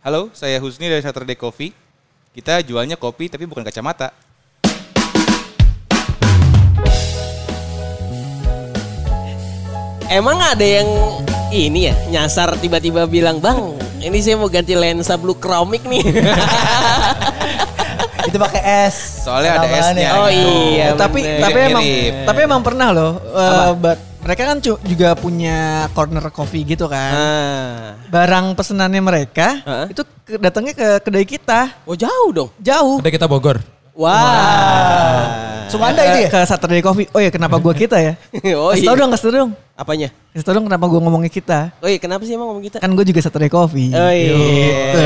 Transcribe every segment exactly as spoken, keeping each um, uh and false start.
Halo, saya Husni dari Saturday Coffee. Kita jualnya kopi tapi bukan kacamata. Emang ada yang ini ya, nyasar tiba-tiba bilang, "Bang, ini saya mau ganti lensa blue chromic nih." Itu pakai S. Soalnya ada S-nya. Oh gitu. Iya. Tapi bener. tapi emang Mirip. tapi emang pernah loh. Uh, but, mereka kan juga punya corner coffee gitu kan. Ah. Barang pesenannya mereka uh-huh. itu datangnya ke kedai kita. Oh jauh dong. Jauh. Kedai kita Bogor. Wow. wow. Sumanda itu ya? Ke Saturday Coffee. Oh iya kenapa gua kita ya? Oh iya. Kasih tau dong, kasih tau dong. Apanya? Kasih tau dong kenapa gua ngomongnya kita. Oh iya kenapa sih emang ngomong kita? Kan gua juga Saturday Coffee. Oh iya. Gitu.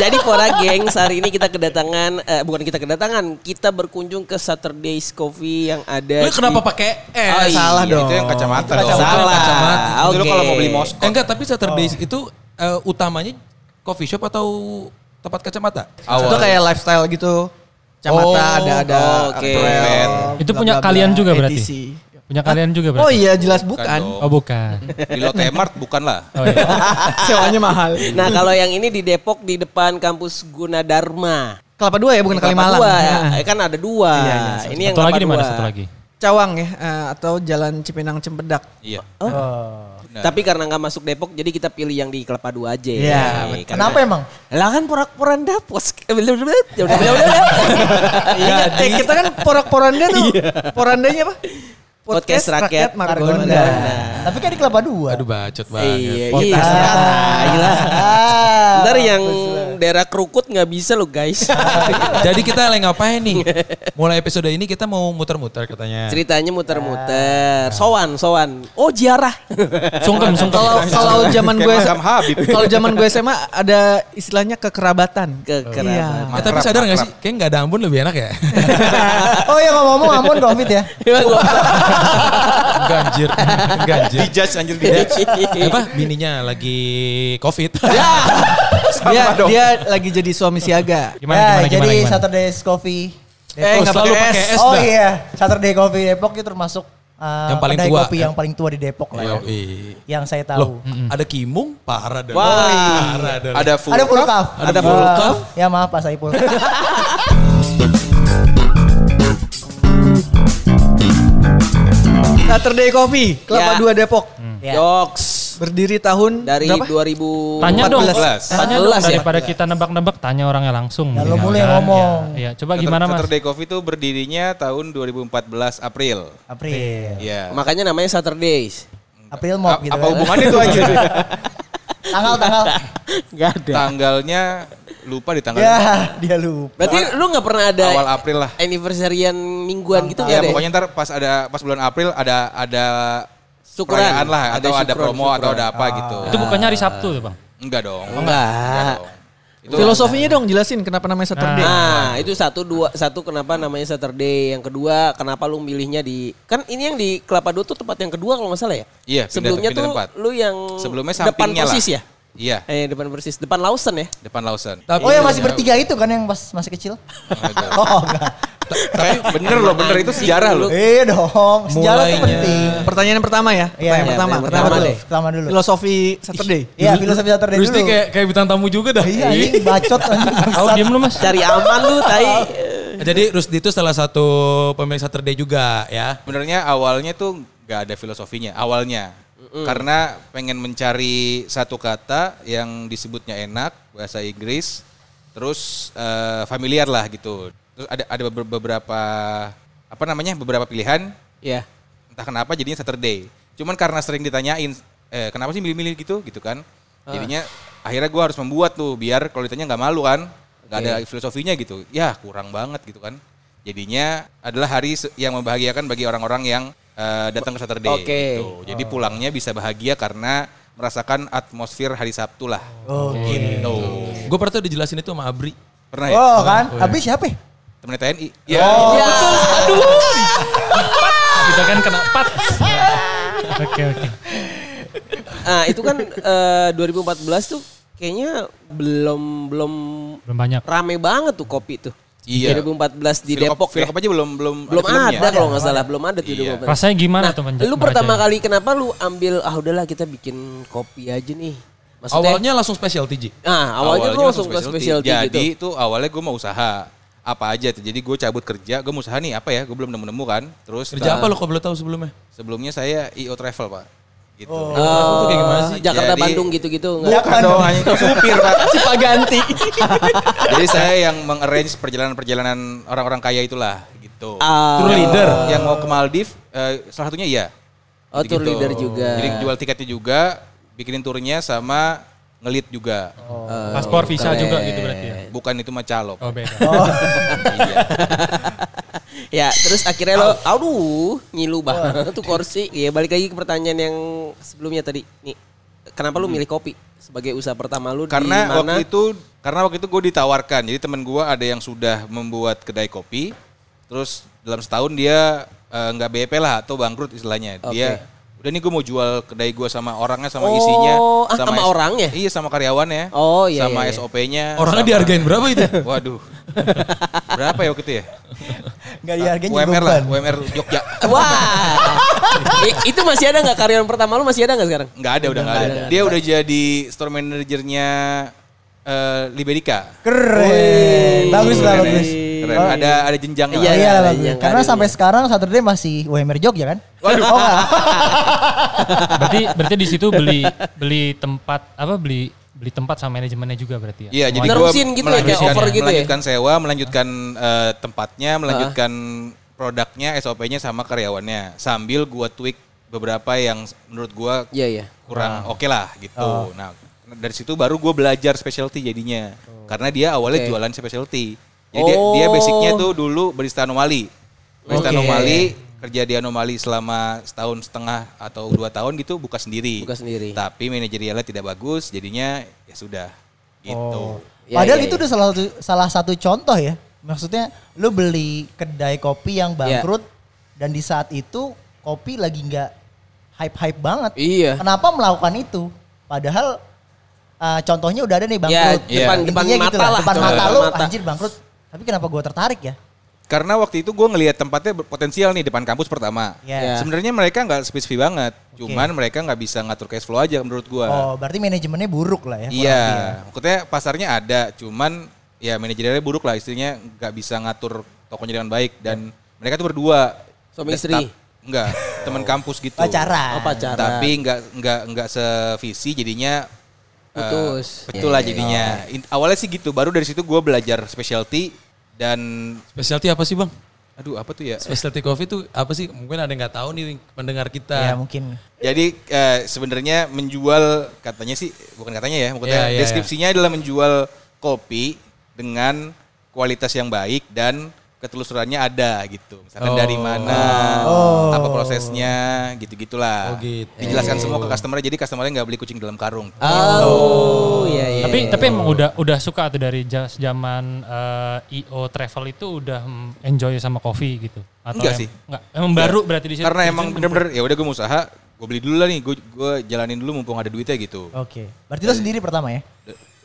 Jadi para geng, hari ini kita kedatangan, eh, bukan kita kedatangan, kita berkunjung ke Saturday's Coffee yang ada. Lu kenapa di... pakai eh oh, iya. salah dong. Itu yang kacamata. Itu kacamata. Salah. Kacamata. Okay. Dulu kalau mau beli Moskot. Eh, enggak, tapi Saturday's oh. itu uh, utamanya coffee shop atau tempat kacamata? Awal. Itu kayak lifestyle gitu. Kacamata oh, ada ada okay. Apparel, itu punya bla, bla, kalian juga berarti. Edisi. Punya kalian juga berarti. Oh iya jelas bukan. bukan oh bukan. Di Lotte Mart bukan lah. Oh, iya. Sewanya mahal. Nah kalau yang ini di Depok di depan kampus Gunadarma. Kelapa Dua ya bukan Kelapa Kalimalang. Dua, ya. Kan ada dua. Iya, iya, so, ini satu yang Kelapa Dua. Satu lagi di mana satu lagi? Cawang ya atau Jalan Cipinang Cempedak. Iya. Oh. Oh. Nah. Tapi karena gak masuk Depok jadi kita pilih yang di Kelapa Dua aja. Iya. Nah, kenapa emang? Lah kan porak-poranda pos. Iya, kita kan porak-poranda tuh. Porandanya apa? Podcast, Podcast Rakyat, Rakyat Margonda. Margonda. Tapi kan di Kelapa Dua. Aduh bacot banget. Iya. Gila. Ntar yang daerah Krukut gak bisa loh guys. Jadi kita lagi ngapain nih? Mulai episode ini kita mau muter-muter katanya. Ceritanya muter-muter. Sowan, sowan. Oh ziarah. Sungkem, sungkem. Kalau kalau zaman gue kalau zaman gue S M A ada istilahnya kekerabatan. Kekerabatan. Iya. Tapi sadar gak sih? Kayaknya gak ada Ambon lebih enak ya. Oh ya ngomong-ngomong Ambon Covid ya. Ganjir, ganjir. Dijudge anjir dijudge. Apa? Bininya lagi Covid. Ya. Dia, dia lagi jadi suami siaga. Gimana, ya, gimana, jadi gimana, gimana. Saturday's Coffee. Depok. Eh, enggak selalu pakai S. Oh dah. Iya, Saturday Coffee Depok itu termasuk Uh, yang paling tua kopi yang paling tua di Depok lah. Yo, ya. Yang saya tahu. Loh, ada Kimung, parah dan. Ada full Ada full cup. Ada full cup. Ya maaf Pak Saipul. Saturday Coffee, Kelapa Dua Depok. Yoks. Hmm. Berdiri tahun dari dua ribu empat belas. Tanya dong, tanya dong daripada ya? Kita nebak-nebak, tanya orangnya langsung. Ya, ya lo mulai ngomong. Ya, ya. Coba Saturday gimana mas? Saturday Coffee itu berdirinya tahun dua ribu empat belas April. April. Ya. Makanya namanya Saturdays. April Mop A- gitu. Apa hubungannya itu aja? Tanggal-tanggal. Gak ada. Tanggalnya lupa di tanggal. Ya dia lupa. Berarti lu gak pernah ada awal April lah. Anniversary-an mingguan gitu gak ya, ada? Pokoknya ntar pas ada pas bulan April ada ada syukuran perayaan lah. Ada atau syukuran, ada promo syukuran. Atau ada apa ah. gitu. Itu bukannya hari Sabtu tuh bang? Enggak dong. Enggak. Enggak dong. Itu filosofinya enggak. Dong jelasin kenapa namanya Saturday. Nah itu satu, dua, satu kenapa namanya Saturday. Yang kedua kenapa lu milihnya di. Kan ini yang di Kelapa Dua tuh tempat yang kedua kalau gak salah ya? Iya pindah, sebelumnya pindah tuh tempat. Lu yang sebelumnya depan persis lah. Ya? Iya. Eh depan persis. Depan Lawson ya? Depan Lawson. Tapi, oh yang masih bertiga itu kan yang pas masih kecil? Oh enggak. Tapi bener loh, bener itu sejarah loh. Iya dong, sejarah itu penting. Pertanyaan pertama ya? Pertanyaan ya, pertama. Pertama, pertama, dulu. pertama dulu. Filosofi Saturday. Iya, filosofi Saturday dulu. Rusdi kayak kayak bintang tamu juga dah. Iya, ini bacot anjing. Kau diam lu, Mas. Cari aman lu, tai. Jadi Rusdi itu salah satu pemilik Saturday juga ya. Sebenarnya awalnya tuh enggak ada filosofinya awalnya. Mm. Karena pengen mencari satu kata yang disebutnya enak, bahasa Inggris, terus uh, familiar lah gitu. Terus ada ada beberapa apa namanya beberapa pilihan ya yeah. Entah kenapa jadinya Saturday cuman karena sering ditanyain eh, kenapa sih milih-milih gitu gitu kan uh. Jadinya akhirnya gue harus membuat tuh biar kalau ditanya nggak malu kan nggak okay. Ada filosofinya gitu ya kurang banget gitu kan jadinya adalah hari yang membahagiakan bagi orang-orang yang uh, datang ke Saturday okay. Gitu. Jadi pulangnya bisa bahagia karena merasakan atmosfer hari Sabtu lah oh, okay. Gitu gue pernah tuh dijelasin itu sama Abri pernah ya oh kan oh, ya. Abri siapa ya? Temen T N I. Ya. Oh, ya. Betul. Aduh. Kita kan kena empat. Oke, oke. Ah, itu kan uh, dua ribu empat belas tuh kayaknya belum belum belum banyak. Rame banget tuh kopi tuh. Iya. dua ribu empat belas di Fil Depok. Filkop ya? Aja belum belum belum ada, ada kalau nggak salah, belum ada tuh iya. dua ribu empat belas. Rasanya gimana nah, teman? Lu pertama kali kenapa lu ambil ah udahlah kita bikin kopi aja nih. Maksudnya, awalnya langsung specialty Ji? Nah, awalnya, awalnya gue langsung, langsung specialty. specialty Jadi itu awalnya gue mau usaha. Apa aja tuh. Jadi gue cabut kerja, gue mau usaha nih apa ya, gue belum nemu-nemu kan. Terus kerja nah, apa lo kok belum tahu sebelumnya? Sebelumnya saya E O Travel Pak. Gitu. Oh, oh kayak gimana sih? Jakarta jadi, Bandung gitu-gitu. Bukan dong, hanya supir Pak. Cipaganti. Jadi saya yang mengarrange perjalanan-perjalanan orang-orang kaya itulah gitu. Uh, Tour leader. Yang mau ke Maldives, uh, salah satunya iya. Oh gitu, tour leader juga. Jadi jual tiketnya juga, bikinin turnya sama ngelit juga. Oh. Paspor visa keren juga gitu berarti ya? Bukan itu mah calok. Oh beda. Oh. Iya. Ya terus akhirnya lo, aduh nyilu banget tuh kursi. Ya balik lagi ke pertanyaan yang sebelumnya tadi. Nih, kenapa hmm. lo milih kopi sebagai usaha pertama lo? Karena dimana? waktu itu, karena waktu itu gue ditawarkan. Jadi teman gue ada yang sudah membuat kedai kopi. Terus dalam setahun dia nggak uh, B E P lah atau bangkrut istilahnya. Okay. Dia udah nih gue mau jual kedai gue sama orangnya, sama oh, isinya. Ah, sama, sama S- orangnya? Iya sama karyawannya. Oh iya. Sama iya, iya. S O P-nya. Orangnya sama, dihargain berapa itu? Waduh. Berapa ya waktu itu ya? Gak dihargain juga. U M R lah, U M R Jogja. Wah. I, itu masih ada gak karyawan pertama lu, masih ada gak sekarang? Gak ada, udah gak ada. ada. Dia udah jadi store manajernya uh, Libedika. Keren. Bagus lah, bagus. Keren. Oh, ada iya. ada jenjang iya, lah. Iya, iya, iya. Karena sampai iya. sekarang Saturday masih U M R Jogja kan? Waduh. Oh, berarti berarti di situ beli beli tempat apa beli beli tempat sama manajemennya juga berarti ya. Iya, jadi gua gitu melanjutkan, ya, over gitu melanjutkan ya? sewa, melanjutkan uh, tempatnya, melanjutkan uh. produknya, S O P-nya sama karyawannya. Sambil gua tweak beberapa yang menurut gua yeah, yeah. kurang wow. oke okay lah gitu. Oh. Nah, dari situ baru gua belajar specialty jadinya. Oh. Karena dia awalnya okay. jualan specialty. Jadi oh. dia, dia basicnya tuh dulu barista anomali. Barista okay. anomali, kerja di anomali selama setahun setengah atau dua tahun gitu, buka sendiri. Buka sendiri. Tapi manajerialnya tidak bagus, jadinya ya sudah gitu. Oh. Ya, Padahal ya, itu ya. udah salah satu, salah satu contoh ya. Maksudnya lu beli kedai kopi yang bangkrut yeah. dan di saat itu kopi lagi gak hype-hype banget. Iya. Kenapa melakukan itu? Padahal uh, contohnya udah ada nih bangkrut. Yeah, yeah. Depan, depan mata gitu lah. Depan mata, mata lu anjir bangkrut. Tapi kenapa gue tertarik ya? Karena waktu itu gue ngelihat tempatnya potensial nih depan kampus pertama. Yeah. Yeah. Sebenarnya mereka nggak spesifik banget, okay. cuman mereka nggak bisa ngatur cash flow aja menurut gue. Oh, berarti manajemennya buruk lah ya? Iya, yeah. maksudnya pasarnya ada, cuman ya manajemennya buruk lah, istrinya nggak bisa ngatur tokonya dengan baik dan yeah. mereka tuh berdua. Suami istri? Tap, enggak, teman kampus gitu. Pacaran. Oh, pacaran. Tapi nggak nggak nggak sevisi jadinya. Putus. Uh, betul yeah. lah jadinya. Oh. Awalnya sih gitu, baru dari situ gue belajar specialty dan... Specialty apa sih Bang? Aduh apa tuh ya? Specialty coffee tuh apa sih? Mungkin ada yang gak tahu nih pendengar kita. Ya mungkin. Jadi uh, sebenarnya menjual katanya sih, bukan katanya ya, maksudnya yeah, yeah, deskripsinya yeah. adalah menjual kopi dengan kualitas yang baik dan ketelusurannya ada gitu. Misalkan oh. dari mana, oh. apa prosesnya, gitu-gitulah. Oh gitu. Dijelaskan oh. semua ke customer, jadi customernya nggak beli kucing dalam karung. Oh, oh. iya iya. Tapi iya. tapi emang udah udah suka tuh dari zaman uh, E O Travel itu udah enjoy sama kopi gitu. Atau enggak em, sih. Enggak, emang enggak. baru berarti di situ. Karena emang bener-bener ya udah gue mau usaha, gue beli dulu lah nih, gue gue jalanin dulu mumpung ada duitnya gitu. Oke. Okay. Berarti lo sendiri pertama ya?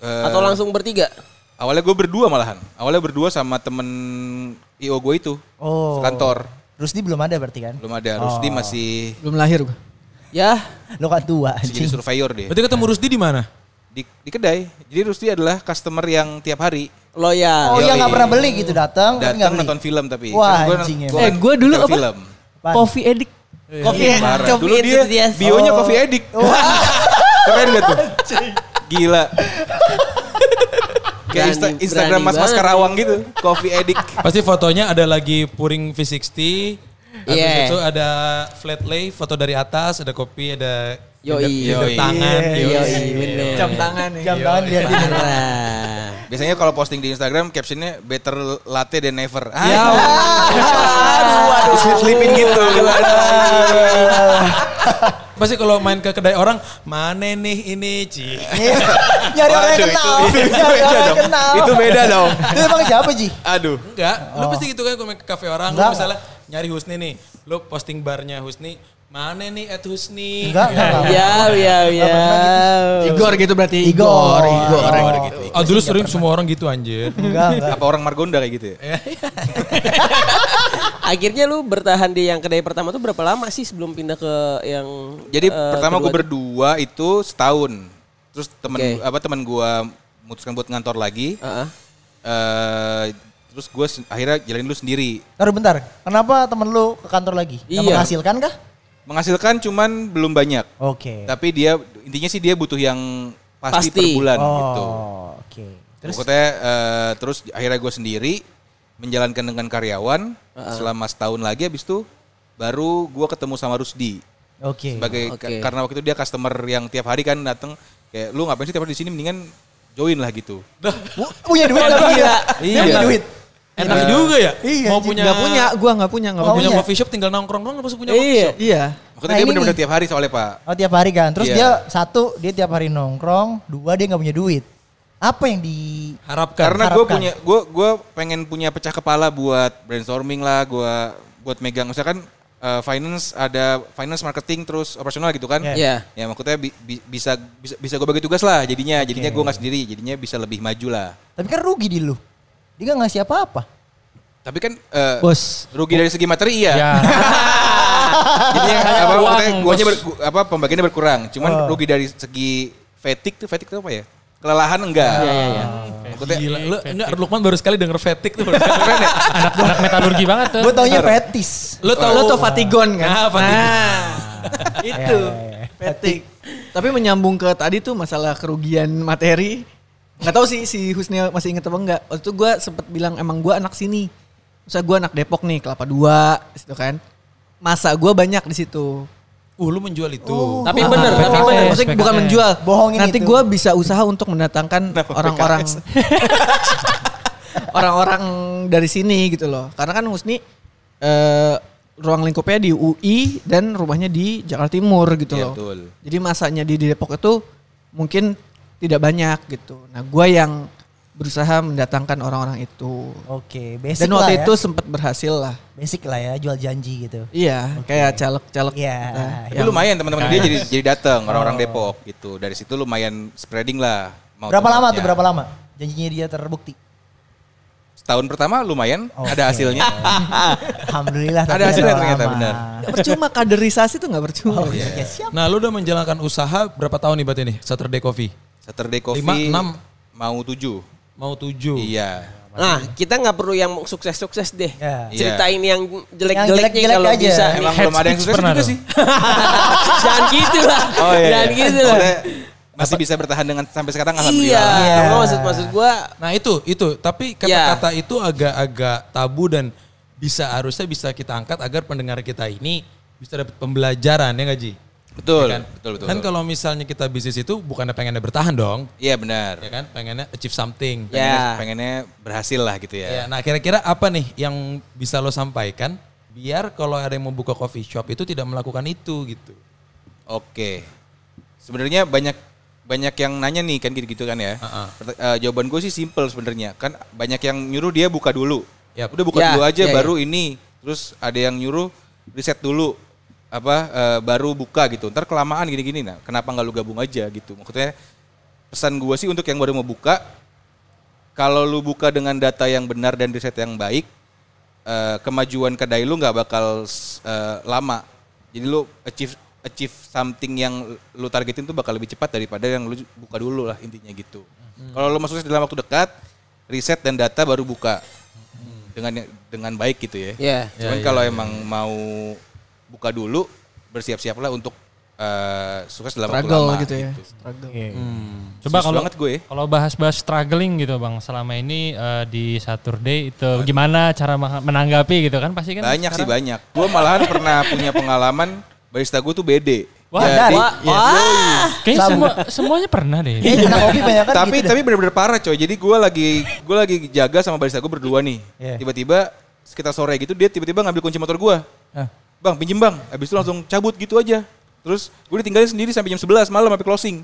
Uh, Atau langsung bertiga? Awalnya gue berdua malahan. Awalnya berdua sama temen I O gue itu. Oh. Kantor. Rusdi belum ada berarti kan? Belum ada. Rusdi oh. masih... Belum lahir gue. Ya. Lo kan tua. Jadi surveyor deh. Berarti ketemu Rusdi di mana? Di, di kedai. Jadi Rusdi adalah customer yang tiap hari. Loyal. Oh iya gak pernah beli gitu datang. Datang kan nonton film tapi. Wah gua, anjing gua, ya. Eh gue dulu apa? Film. Coffee Addict. Coffee Addict. Dulu dia bionya oh. Coffee Addict. Oh. Keren gak tuh? Gila. Kayak Insta, Instagram mas-mas Karawang gitu. Coffee Addict. Pasti fotonya ada lagi puring V enam puluh. Habis yeah. itu ada flat lay, foto dari atas, ada kopi, ada yoi, yoi. tangan. Yoi, yoi, yoi. Jam tangan. Yoi. Jam tangan dia. Biasanya kalau posting di Instagram captionnya Better Latte Than Never. Ah, ya. Aduh, aduh. Sleeping gitu. Pasti kalau main ke kedai orang, mana nih ini Ci? Nyari orang yang kenal. Itu, itu, Nyari itu, orang itu, kenal. Itu beda dong. Itu emang siapa Ci? Aduh. Enggak, oh. lu pasti gitu kan kalau main ke kafe orang. Lu misalnya nyari Husni nih, lu posting barnya Husni. Mana nih at Husni? Enggak, enggak. Ya, ya, ya. Igor gitu berarti. Igor, Igor. Igor, Igor gitu. Oh dulu sering semua orang gitu anjir. Enggak, enggak. Apa orang Margonda kayak gitu ya? Akhirnya lu bertahan di yang kedai pertama tuh berapa lama sih sebelum pindah ke yang... Jadi uh, pertama gue berdua itu setahun. Terus temen okay. apa teman gue memutuskan buat ngantor lagi. Uh-uh. uh, terus gue sen- akhirnya jalanin lu sendiri. Taruh bentar, kenapa temen lu ke kantor lagi? Iya. Gak menghasilkan kah? Menghasilkan cuman belum banyak. Oke. Okay. Tapi dia intinya sih dia butuh yang pasti, pasti. per bulan oh, gitu. Oke. Okay. Terus pokoknya, uh, terus akhirnya gue sendiri menjalankan dengan karyawan uh-uh. selama setahun lagi. Abis itu baru gue ketemu sama Rusdi. Oke. Okay. Sebagai okay. karena waktu itu dia customer yang tiap hari kan datang. Kayak lu ngapain sih tiap hari di sini, mendingan join lah gitu. Punya duit lagi ya. Iya. Punya duit. Enak iya. juga ya. Iya. Mau punya. Gak punya, gua gak punya. Gak mau punya coffee shop tinggal nongkrong doang, apa punya coffee shop? Iya. Makanya nah, dia bener-bener nih. tiap hari soalnya Pak. Oh tiap hari kan. Terus iya. dia satu, dia tiap hari nongkrong. Dua, dia gak punya duit. Apa yang diharapkan? Karena gue punya, gue gue pengen punya pecah kepala buat brainstorming lah. Gue buat megang, misalkan Uh, finance ada finance marketing terus operasional gitu kan, yeah. Yeah. ya maksudnya bi- bi- bisa bisa bisa gue bagi tugas lah jadinya, okay. jadinya gue nggak sendiri, jadinya bisa lebih maju lah. Tapi kan rugi di lu, dia nggak ngasih apa-apa. Tapi kan uh, bos rugi dari segi materi iya. Yeah. Jadi apa maksudnya guanya ber, apa pembagiannya berkurang, cuman oh. rugi dari segi fatigue tuh fatigue tuh apa ya? Kelelahan enggak? Iya iya iya. Maksudnya lu enggak Lukman baru sekali denger fatigue tuh. Anak anak metalurgi banget tuh. Gua taunya fetis. Lu tau lu tau fatigon kan? Ah, fatigon. Nah, itu fatigue. Tapi menyambung ke tadi tuh masalah kerugian materi. Enggak tahu sih si Husni masih inget apa enggak. Waktu itu gua sempat bilang emang gua anak sini. Misalnya gua anak Depok nih, Kelapa Dua situ kan. Masa gua banyak di situ. Uh, lu menjual itu. Oh, tapi bener, tapi bener. Maksudnya bukan menjual. Bohongin nanti gue bisa usaha untuk mendatangkan Napa orang-orang. Orang-orang dari sini gitu loh. Karena kan Husni uh, ruang lingkupnya di U I dan rumahnya di Jakarta Timur gitu ya, loh. Betul. Jadi masanya di Depok itu mungkin tidak banyak gitu. Nah gue yang berusaha mendatangkan orang-orang itu. Oke, basic dan waktu lah ya. Itu sempat berhasil lah. Basic lah ya, jual janji gitu. Iya, okay. kayak caleg-caleg. Iya. Nah, tapi lumayan teman-teman dia jadi jadi datang oh. orang-orang Depok gitu. Dari situ lumayan spreading lah. Mau berapa lama tuh, berapa lama? Janjinya dia terbukti? Setahun pertama lumayan, okay. ada hasilnya. Alhamdulillah. Ada hasilnya ternyata, benar. Gak percuma, kaderisasi tuh gak percuma. Oh, yeah. Yeah. Siap. Nah lu udah menjalankan usaha berapa tahun nih Bat ini? Saturday Coffee? Saturday Coffee. lima, enam Mau tujuh. Mau tujuh. Iya. Nah kita gak perlu yang sukses-sukses deh. Yeah. Ceritain yang jelek-jeleknya kalau jelek bisa. Emang head belum ada yang sukses juga sih. Jangan gitu lah. Oh, iya, Jangan iya. gitu lah. Masih bisa bertahan dengan sampai sekarang alhamdulillah. Iya. Yeah. Maksud-maksud gue. Nah itu, itu. Tapi kata-kata yeah. itu agak-agak tabu dan bisa harusnya bisa kita angkat agar pendengar kita ini bisa dapat pembelajaran ya gak Ji? Betul, ya kan? betul, betul. Kan betul. Kalau misalnya kita bisnis itu bukannya pengennya bertahan dong. Iya benar. Ya kan, pengennya achieve something. Pengennya, yeah. pengennya berhasil lah gitu ya. ya. Nah kira-kira apa nih yang bisa lo sampaikan biar kalau ada yang mau buka coffee shop itu tidak melakukan itu gitu. Oke. Sebenarnya banyak banyak yang nanya nih kan gitu-gitu kan ya. Uh-uh. Uh, jawaban gue sih simple sebenarnya. Kan banyak yang nyuruh dia buka dulu. Yep. Udah buka yeah, dulu aja yeah, baru yeah. ini. Terus ada yang nyuruh riset dulu. apa uh, baru buka gitu, ntar kelamaan gini-gini, nah kenapa nggak lu gabung aja gitu. Maksudnya pesan gue sih untuk yang baru mau buka, kalau lu buka dengan data yang benar dan riset yang baik, uh, kemajuan kedai lu nggak bakal uh, lama. Jadi lu achieve achieve something yang lu targetin tuh bakal lebih cepat daripada yang lu buka dulu lah intinya gitu. Hmm. Kalau lu maksudnya dalam waktu dekat, riset dan data baru buka hmm. dengan dengan baik gitu ya. Yeah. Cuman yeah, kalau yeah, emang yeah. mau buka dulu, bersiap-siaplah untuk uh, sukses dalam waktu lama gitu ya. Gitu. Struggle. Okay. Hmm. Coba kalau kalau bahas-bahas struggling gitu Bang, selama ini uh, di Saturday itu Aduh. gimana cara menanggapi gitu kan, pasti kan banyak sekarang? Sih banyak. Gue malahan pernah punya pengalaman barista gue tuh bede. Wah, jadi, wah, ya, wah. Kayaknya semua, semuanya pernah deh. Tapi tapi benar-benar parah coy. Jadi gue lagi gue lagi jaga sama barista gue berdua nih. Yeah. Tiba-tiba sekitar sore gitu dia tiba-tiba ngambil kunci motor gue. Huh. Bang, pinjem bang. Abis itu langsung cabut gitu aja. Terus gue ditinggalin sendiri sampai jam sebelas malam sampai closing.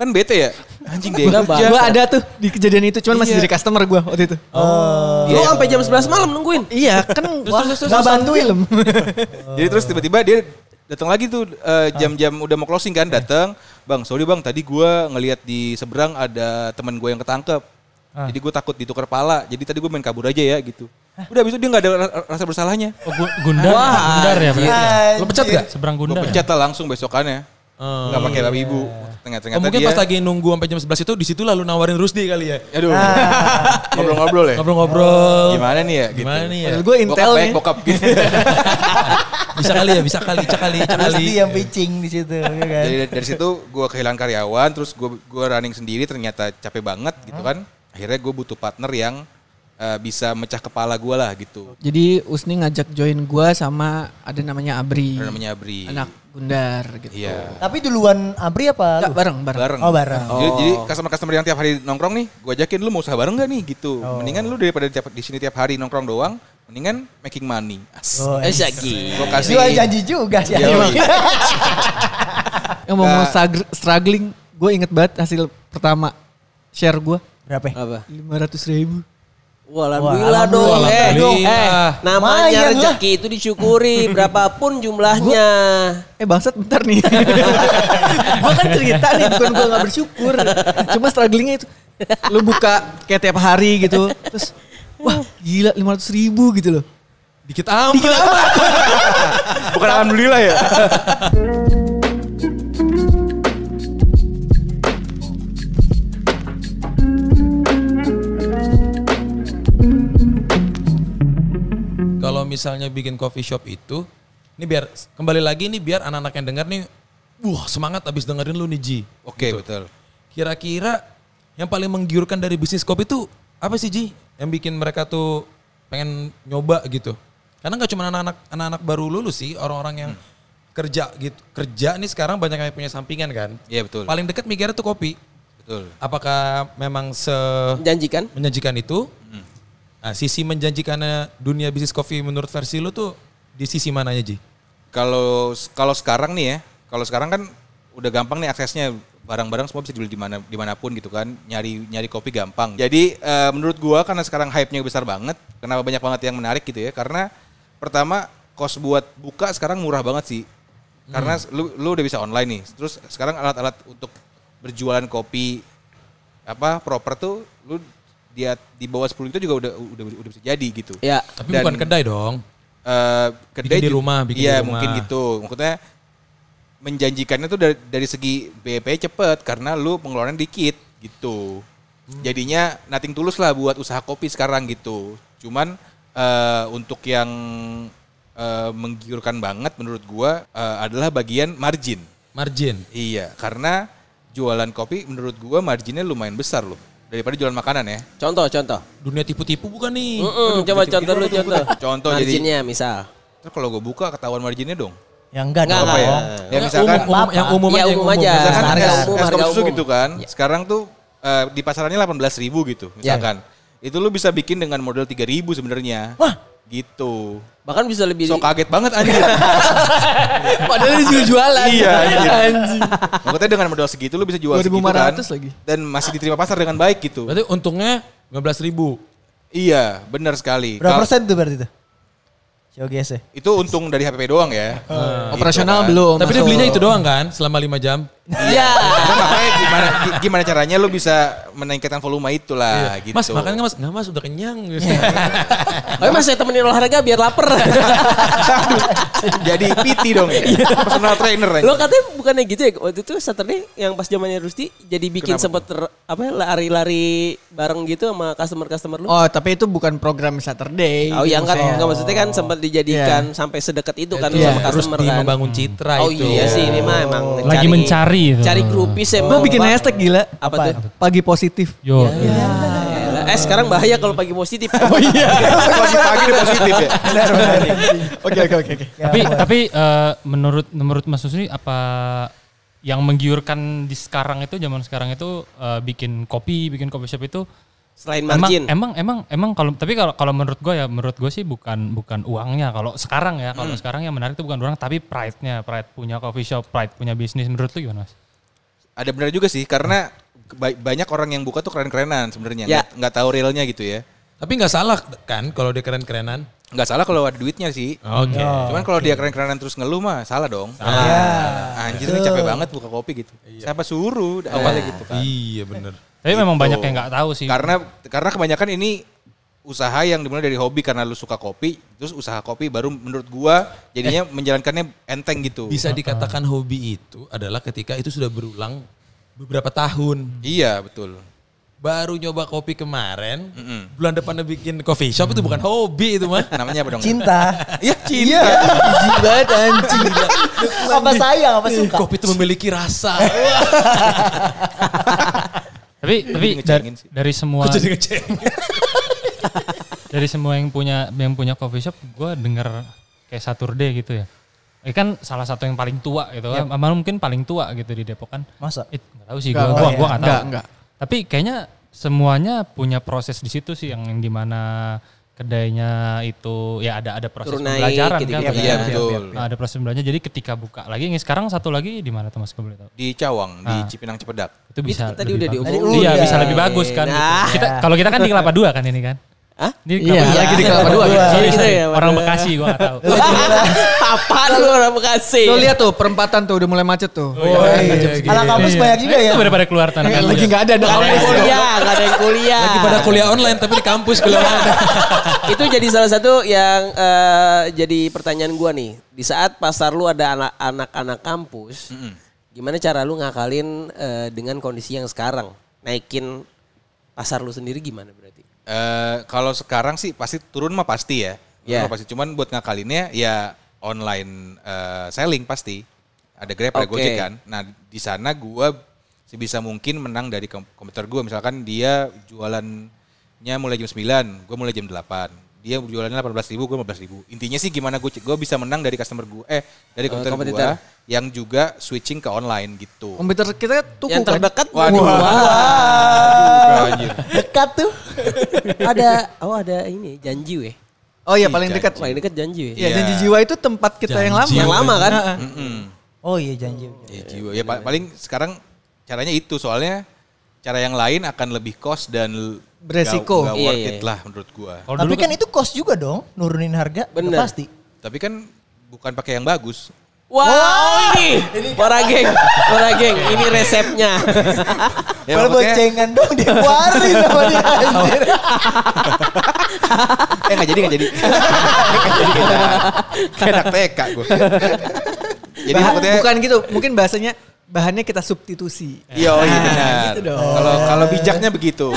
Kan bete ya? Anjing deh. Gue ada tuh di kejadian itu. Cuman iya. masih jadi customer gue waktu itu. Oh. Lu sampai jam sebelas malam nungguin? Oh, iya kan. Terus, wah, terus, terus, gak bantuin. Jadi terus tiba-tiba dia datang lagi tuh uh, jam-jam udah mau closing kan. Datang. Bang, sorry bang. Tadi gue ngelihat di seberang ada teman gue yang ketangkep. Ah. Jadi gue takut ditukar pala. Jadi tadi gue main kabur aja ya gitu. Hah? Udah abis itu dia gak ada rasa bersalahnya. Oh, Gundar, Wah. Gundar ya berarti. Lo pecat gak? Seberang Gundar. Gue pecat lah langsung besokannya. Oh, gak pakai iya. ibu. tengah. Ternyata oh, mungkin dia... pas lagi nunggu sampai jam sebelas itu, disitu lalu nawarin Rusdi kali ya. Aduh. Ngobrol-ngobrol ya? Ngobrol-ngobrol. Gimana nih ya? Gimana gitu. nih ya? Gue intel bokap nih. Bokap gitu. Bisa kali ya, bisa kali, cekali, cekali. Rusdi yang pitching di situ. Ya kan? Jadi dari situ gue kehilangan karyawan, terus gue gue running sendiri ternyata capek banget gitu kan. Akhirnya gue butuh partner yang Uh, bisa mecah kepala gue lah gitu. Jadi Husni ngajak join gue sama ada namanya Abri. Ada namanya Abri. Anak Gundar gitu. Iya. Tapi duluan Abri apa? Nggak, bareng, bareng. bareng. Oh bareng. Oh. Jadi, jadi customer-customer yang tiap hari nongkrong nih, gue ajakin lu mau usaha bareng gak nih gitu. Oh. Mendingan lu daripada di sini tiap hari nongkrong doang, mendingan making money. Asik. Oh, asik. Gue kasih. Jual janji juga sih. Yang mau nah. struggling, gue inget banget hasil pertama share gue. Berapa? Berapa? lima ratus ribu. Wah, alhamdulillah dong. Alhamdulillah. Eh, dong. Eh, namanya Mayan rezeki lah. Itu disyukuri berapapun jumlahnya. Gua, eh bangsat bentar nih. Gue kan cerita nih, bukan gue gak bersyukur. Cuma strugglingnya itu. Lu buka kayak tiap hari gitu. Terus wah gila lima ratus ribu gitu loh. Dikit amat. Dikit amat. Bukan alhamdulillah ya. Kalau misalnya bikin coffee shop itu, ini biar kembali lagi nih biar anak-anak yang dengar nih, wah semangat abis dengerin lu nih Ji. Oke okay, gitu. Betul. Kira-kira yang paling menggiurkan dari bisnis kopi itu apa sih Ji? Yang bikin mereka tuh pengen nyoba gitu. Karena gak cuma anak-anak anak-anak baru lulus sih, orang-orang yang hmm. kerja gitu. Kerja nih sekarang banyak yang punya sampingan kan. Iya yeah, betul. Paling dekat mikirnya tuh kopi. Betul. Apakah memang se... Menjanjikan. Menjanjikan itu. Hmm. Nah, sisi menjanjikannya dunia bisnis kopi menurut versi lu tuh di sisi mananya Ji? Kalau kalau sekarang nih ya, kalau sekarang kan udah gampang nih aksesnya, barang-barang semua bisa dibeli di mana dimanapun gitu kan, nyari nyari kopi gampang. Jadi uh, menurut gua karena sekarang hype-nya besar banget, kenapa banyak banget yang menarik gitu ya? Karena pertama kos buat buka sekarang murah banget sih, karena hmm. lu lu udah bisa online nih. Terus sekarang alat-alat untuk berjualan kopi apa proper tuh lu dia di bawah sepuluh itu juga udah udah udah bisa jadi gitu. Ya, tapi dan, bukan kedai dong. Uh, kedai bikin di rumah, bikin ya, di rumah. Iya, mungkin gitu. Maksudnya menjanjikannya tuh dari, dari segi B E P cepet karena lu pengeluaran dikit gitu. Hmm. Jadinya nothing tulus lah buat usaha kopi sekarang gitu. Cuman uh, untuk yang uh, menggiurkan banget menurut gua uh, adalah bagian margin. Margin. Iya, karena jualan kopi menurut gua marginnya lumayan besar loh. Daripada jualan makanan ya. Contoh, contoh. Dunia tipu-tipu bukan nih. Mm-mm, Aduh, coba contoh lu, contoh. Contoh marginnya jadi, misal. Terus kalau gue buka ketahuan marginnya dong. Yang enggak dong. Apa ya? Ya misalkan. Umum, um, yang umum aja. Ya, umum aja. Misalkan harga es, umum, es kopi susu gitu kan. Ya. Sekarang tuh uh, di pasarannya delapan belas ribu gitu. Misalkan. Ya. Itu lu bisa bikin dengan modal tiga ribu sebenarnya. Wah. Gitu. Bahkan bisa lebih. So kaget banget anjir. Padahal disuruh jualan. Iya anjir. Maksudnya dengan modal segitu lu bisa jual segitu kan. Lagi. Dan masih diterima pasar dengan baik gitu. Berarti untungnya lima belas ribu. Iya benar sekali. Berapa Kal- persen tuh berarti itu? Showcase ya? Itu untung dari H P P doang ya. Hmm. Gitu operasional kan. Belum. Tapi dia belinya itu doang kan selama lima jam. Iya. Nah, makanya gimana, gimana caranya lu bisa menaikkan volume itulah iya. Gitu. Mas makan gak mas? Gak mas udah kenyang. Oh mas saya temenin olahraga biar lapar. Jadi P T dong ya. Personal trainer. Lo katanya bukannya gitu ya. Waktu itu Saturday yang pas zamannya Rusdi. Jadi bikin sempat apa lari-lari bareng gitu sama customer-customer lu. Oh tapi itu bukan program Saturday. Oh iya kan. Enggak maksudnya kan sempat dijadikan yeah. Sampai sedekat itu kan yeah. Sama customer Rusdi kan. Membangun citra oh, itu. Oh iya sih ini mah emang. Lagi mencari. Cari grupis emang. Gue bikin hashtag gila. Apa tuh? Pagi positif. Yo. Eh sekarang bahaya kalau pagi positif. Oh iya. Pagi-pagi udah positif ya. Benar benar. Oke oke oke. Tapi tapi uh, menurut menurut Mas Husni apa yang menggiurkan di sekarang itu zaman sekarang itu uh, bikin kopi, bikin coffee shop itu selain margin. Emang emang emang, emang kalau tapi kalau kalau menurut gue ya menurut gue sih bukan bukan uangnya kalau sekarang ya kalau hmm. sekarang yang menarik itu bukan uang tapi pride-nya, pride punya coffee shop, pride punya bisnis menurut lu gimana Mas? Ada benar juga sih karena banyak orang yang buka tuh keren-kerenan sebenarnya ya. nggak nggak tahu realnya gitu ya tapi nggak salah kan kalau dia keren-kerenan nggak salah kalau ada duitnya sih oke okay. oh, cuman kalau okay. dia keren-kerenan terus ngeluh mah salah dong salah ya. Anjir ini capek banget buka kopi gitu iya. Siapa suruh awalnya gitu kan iya bener tapi gitu. Memang banyak yang nggak tahu sih karena karena kebanyakan ini usaha yang dimulai dari hobi karena lu suka kopi terus usaha kopi baru menurut gua jadinya eh. menjalankannya enteng gitu bisa dikatakan hobi itu adalah ketika itu sudah berulang beberapa tahun. Iya, betul. Baru nyoba kopi kemarin, mm-mm. bulan depan bikin coffee shop itu bukan hobi itu mah. Namanya apa dong? Cinta. Iya, cinta. Jijik banget anjing. Apa sayang, apa suka. Kopi itu memiliki rasa. tapi tapi dari, dari semua dari semua yang punya yang punya coffee shop, gue dengar kayak Saturday gitu ya. Eh kan salah satu yang paling tua gitu kan. Yep. Mungkin paling tua gitu di Depok kan. Masa? It, gak tahu sih gue, gue gak tahu. Enggak, enggak. Tapi kayaknya semuanya punya proses di situ sih, yang, yang dimana kedainya itu ya ada ada proses Turunai, pembelajaran gitu, kan. Iya, iya, betul. Iya, iya. Nah, ada proses pembelajaran. Jadi ketika buka lagi, ini sekarang satu lagi di mana Thomas boleh tahu? Di Cawang, nah, di Cipinang Cipedak. Itu bisa. Itu tadi udah diumumin. Iya, ya, bisa lebih bagus kan. Nah. Gitu. Kita kalau kita kan di Kelapa Dua kan ini kan. Hah? Ini iya, lagi di Kelapa Dua. Gitu. Sorry, sorry. Ya, orang Bekasi gua enggak tahu. Apaan lu orang Bekasi? Lu lihat tuh perempatan tuh udah mulai macet tuh. Oh, oh, iya, iya, ala kampus iya, banyak juga ya. Itu pada pada keluar tanah kampus. Lagi enggak ada ada kuliah, enggak ada yang kuliah. Lagi pada kuliah online tapi di kampus kuliah. Itu jadi salah satu yang uh, jadi pertanyaan gua nih. Di saat pasar lu ada anak-anak kampus, mm-hmm. gimana cara lu ngakalin uh, dengan kondisi yang sekarang? Naikin pasar lu sendiri gimana berarti? Uh, kalau sekarang sih pasti turun mah pasti ya, yeah. pasti. Cuman buat ngakalinnya ya online uh, selling pasti. Ada Grab, okay. ada Gojek kan. Nah di sana gue sebisa mungkin menang dari komputer gue. Misalkan dia jualannya mulai jam sembilan, gue mulai jam delapan. Dia jualannya delapan belas ribu, gue lima belas ribu. Intinya sih gimana gue gue bisa menang dari customer gue, eh dari komputer, uh, komputer. gue yang juga switching ke online gitu. Komputer kita tuku yang terdekat. Waduh. Waduh. Waduh. Dekat tuh. Ada, oh ada ini Janjiwe. Oh iya paling dekat, paling dekat Janjiwe. Iya, Janji Jiwa itu tempat kita Janji yang lama, yang lama kan? Mm-hmm. Oh iya Janji. Ya, Jiwa. Ya paling sekarang caranya itu, soalnya cara yang lain akan lebih cost dan beresiko. Gak, gak worth it lah menurut gua. Kalo tapi kan, kan itu cost juga dong, nurunin harga. Bener. Pasti. Tapi kan bukan pakai yang bagus. Wow, wow, ini, ini para geng, para geng, ini resepnya. Ya, kalau bocengan dong dikeluarin sama dia anjir. Eh gak jadi, gak jadi. Kayak T K gue. Jadi maksudnya, bukan gitu, mungkin bahasanya bahannya kita substitusi. Iya, oh, iya benar. Gitu kalau kalau bijaknya begitu.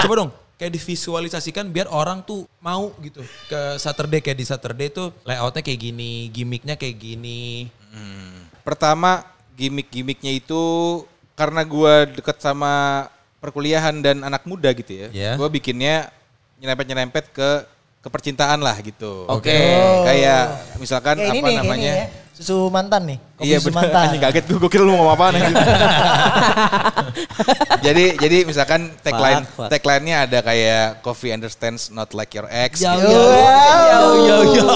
Coba dong. Kayak divisualisasikan biar orang tuh mau gitu ke Saturday. Kayak di Saturday tuh layoutnya kayak gini, gimmicknya kayak gini. Hmm. Pertama gimmick-gimmicknya itu karena gue deket sama perkuliahan dan anak muda gitu ya. Yeah. Gue bikinnya nyerempet-nyerempet ke kepercintaan lah gitu. Oke. Okay. Oh. Kayak misalkan kayak apa nih, namanya. Ya. Susu mantan nih. Kopi iya bener, anjing kaget gue, gue kira lu mau ngomong apaan. Jadi jadi misalkan tagline tagline-nya ada kayak Coffee Understands Not Like Your Ex. Yo yo yo yo.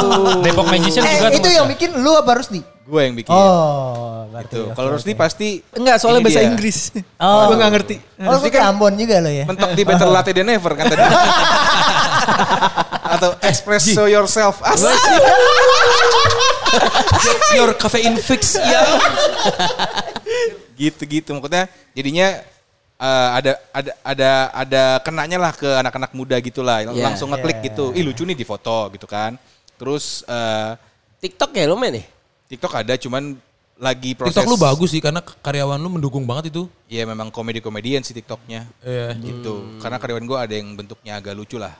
Depok Magician eh, juga. Eh itu yang bisa bikin lu apa Rusdi? Gue yang bikin. Oh, gitu. Kalau Rusdi pasti enggak, soalnya bahasa dia. Inggris. Oh. Gue enggak ngerti. Oh, Rusdi kan Ambon juga lo ya. Mentok di Better Latte Than Never kan tadi. Atau Espresso Yourself. Asal. Get your caffeine fix ya. Gitu-gitu maksudnya jadinya uh, ada ada ada ada kenanya lah ke anak-anak muda gitulah. Yeah, langsung ngeklik yeah. gitu. Ih lucu nih di foto gitu kan. Terus uh, TikTok ya lu main nih? TikTok ada cuman lagi proses. TikTok lu bagus sih karena karyawan lu mendukung banget itu. Iya memang komedi-komedian sih TikToknya. Yeah. Gitu. Hmm. Karena karyawan gua ada yang bentuknya agak lucu lah.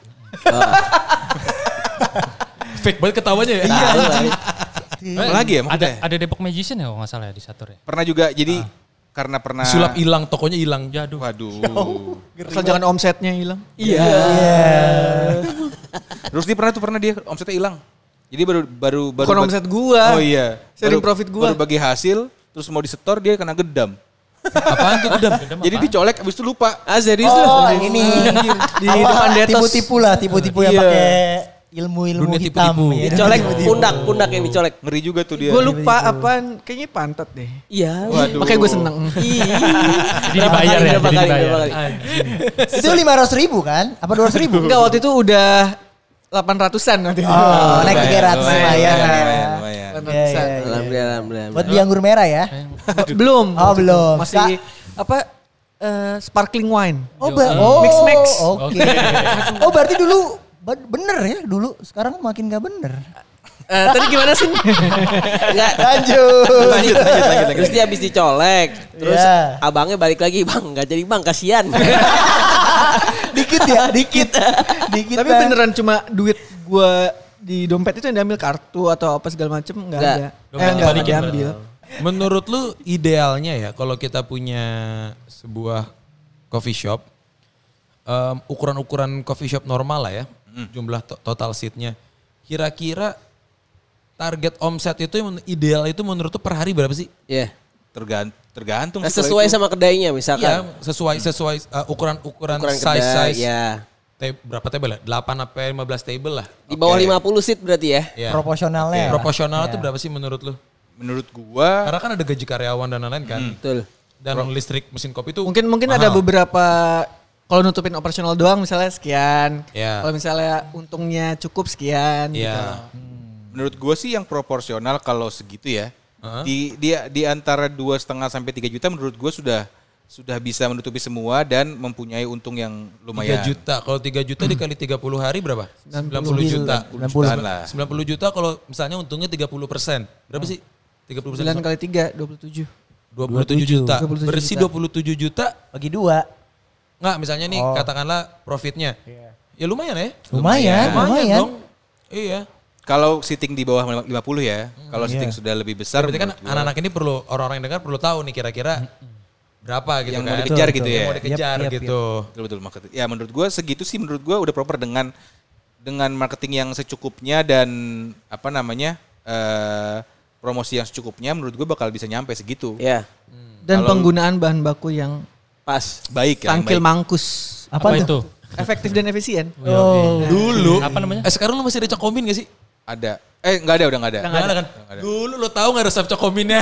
Fake banget ketawanya ya. Iya. Lagi ya ada, ada Depok Magician ya kalau gak salah ya di Saturday. Pernah juga jadi ah. karena pernah. Sulap hilang, tokonya hilang. Waduh. Waduh. Asal jangan omsetnya hilang. Iya. Yeah. Yeah. Rusdi pernah tuh pernah dia omsetnya hilang. Jadi baru baru baru. Bukan omset gua. Oh iya. Sharing profit gua. Baru bagi hasil terus mau disetor dia kena gedam. Apaan tuh gedam? Jadi dicolek abis itu lupa. Ah serius tuh. Oh ini. Di depan detos. Tipu-tipu lah, tipu-tipu yang pakai ilmu-ilmu hitam tipu-tipu. Ya. Dicolek pundak-pundak yang dicolek. Ngeri juga tuh dia. Gue lupa apaan, kayaknya pantat deh. Iya. Makanya gue seneng. Jadi dibayar ya. Jadi dibayar. Itu lima ratus ribu kan? Apa dua ratus ribu? Enggak, waktu itu udah delapan ratusan waktu itu. Oh, naik tiga ratus lah ya. delapan ratusan. Alhamdulillah, alhamdulillah. Buat beli anggur merah ya? Belum. Oh, belum. Masih apa? Sparkling wine. Oh, mix-mix. Oke. Oh, berarti dulu bener ya dulu, sekarang makin gak bener. Uh, tadi gimana sih? Enggak lanjut. Lanjut, lanjut, lanjut, lanjut. Terus dia habis dicolek. Terus yeah. abangnya balik lagi, Bang. Enggak jadi, Bang. Kasihan. Dikit ya, dikit. Dikit. Tapi bang. Beneran cuma duit gua di dompet itu yang diambil kartu atau apa segala macem enggak ada. Eh, enggak ada diambil. Menurut lu idealnya ya kalau kita punya sebuah coffee shop, um, ukuran-ukuran coffee shop normal lah ya, hmm. jumlah to- total seatnya. Kira-kira target omset itu yang ideal itu menurut lu per hari berapa sih? Iya. Yeah. Tergant- tergantung. Nah, sesuai sama kedainya misalkan. Iya, sesuai sesuai uh, ukuran-ukuran ukuran size-size. Iya. Te- berapa table lah? delapan sampai lima belas table lah. Di bawah okay. lima puluh seat berarti ya? Yeah. Proporsionalnya. Okay. Proporsional itu yeah. berapa sih menurut lu? Menurut gua. Karena kan ada gaji karyawan dan lain-lain kan. Hmm. Betul. Dan Pro- listrik mesin kopi itu. Mungkin mungkin mahal. Ada beberapa kalau nutupin operasional doang misalnya sekian. Yeah. Kalau misalnya untungnya cukup sekian. Yeah. Gitu. Hmm. Menurut gua sih yang proporsional kalau segitu ya. Uh-huh. Di dia di antara dua koma lima sampai tiga juta menurut gua sudah. Sudah bisa menutupi semua dan mempunyai untung yang lumayan. tiga juta. Kalau tiga juta hmm. dikali tiga puluh hari berapa? sembilan puluh juta. sembilan puluh, sembilan puluh, sembilan puluh juta kalau misalnya untungnya tiga puluh persen. Berapa hmm. sih? tiga puluh persen. sembilan kali tiga, dua puluh tujuh. dua puluh tujuh juta. dua puluh tujuh Bersih dua puluh tujuh juta. Bagi dua. Enggak, misalnya nih oh. katakanlah profitnya. Yeah. Ya lumayan ya. Lumayan. Lumayan, lumayan dong. Iya. Kalau sitting di bawah lima puluh ya. Hmm, kalau sitting yeah. sudah lebih besar. Berarti kan anak-anak ini perlu, orang-orang yang dengar perlu tahu nih kira-kira. Hmm. Berapa gitu yang kan. Mau dikejar betul, gitu betul. Ya. Yang mau dikejar yep, yep, gitu. Betul-betul marketing. Ya menurut gue segitu sih menurut gue udah proper dengan dengan marketing yang secukupnya dan apa namanya uh, promosi yang secukupnya menurut gue bakal bisa nyampe segitu. Ya. Hmm. Dan kalo, penggunaan bahan baku yang pas. Baik ya. Tangkil mangkus. Apa, apa itu? Efektif dan efisien. Oh. oh. Dulu. Apa namanya? Eh sekarang lu masih ada Cokomin gak sih? Ada. Eh enggak ada udah enggak ada. Enggak ada kan. Ada. Dulu lo tahu enggak resep Cokominnya?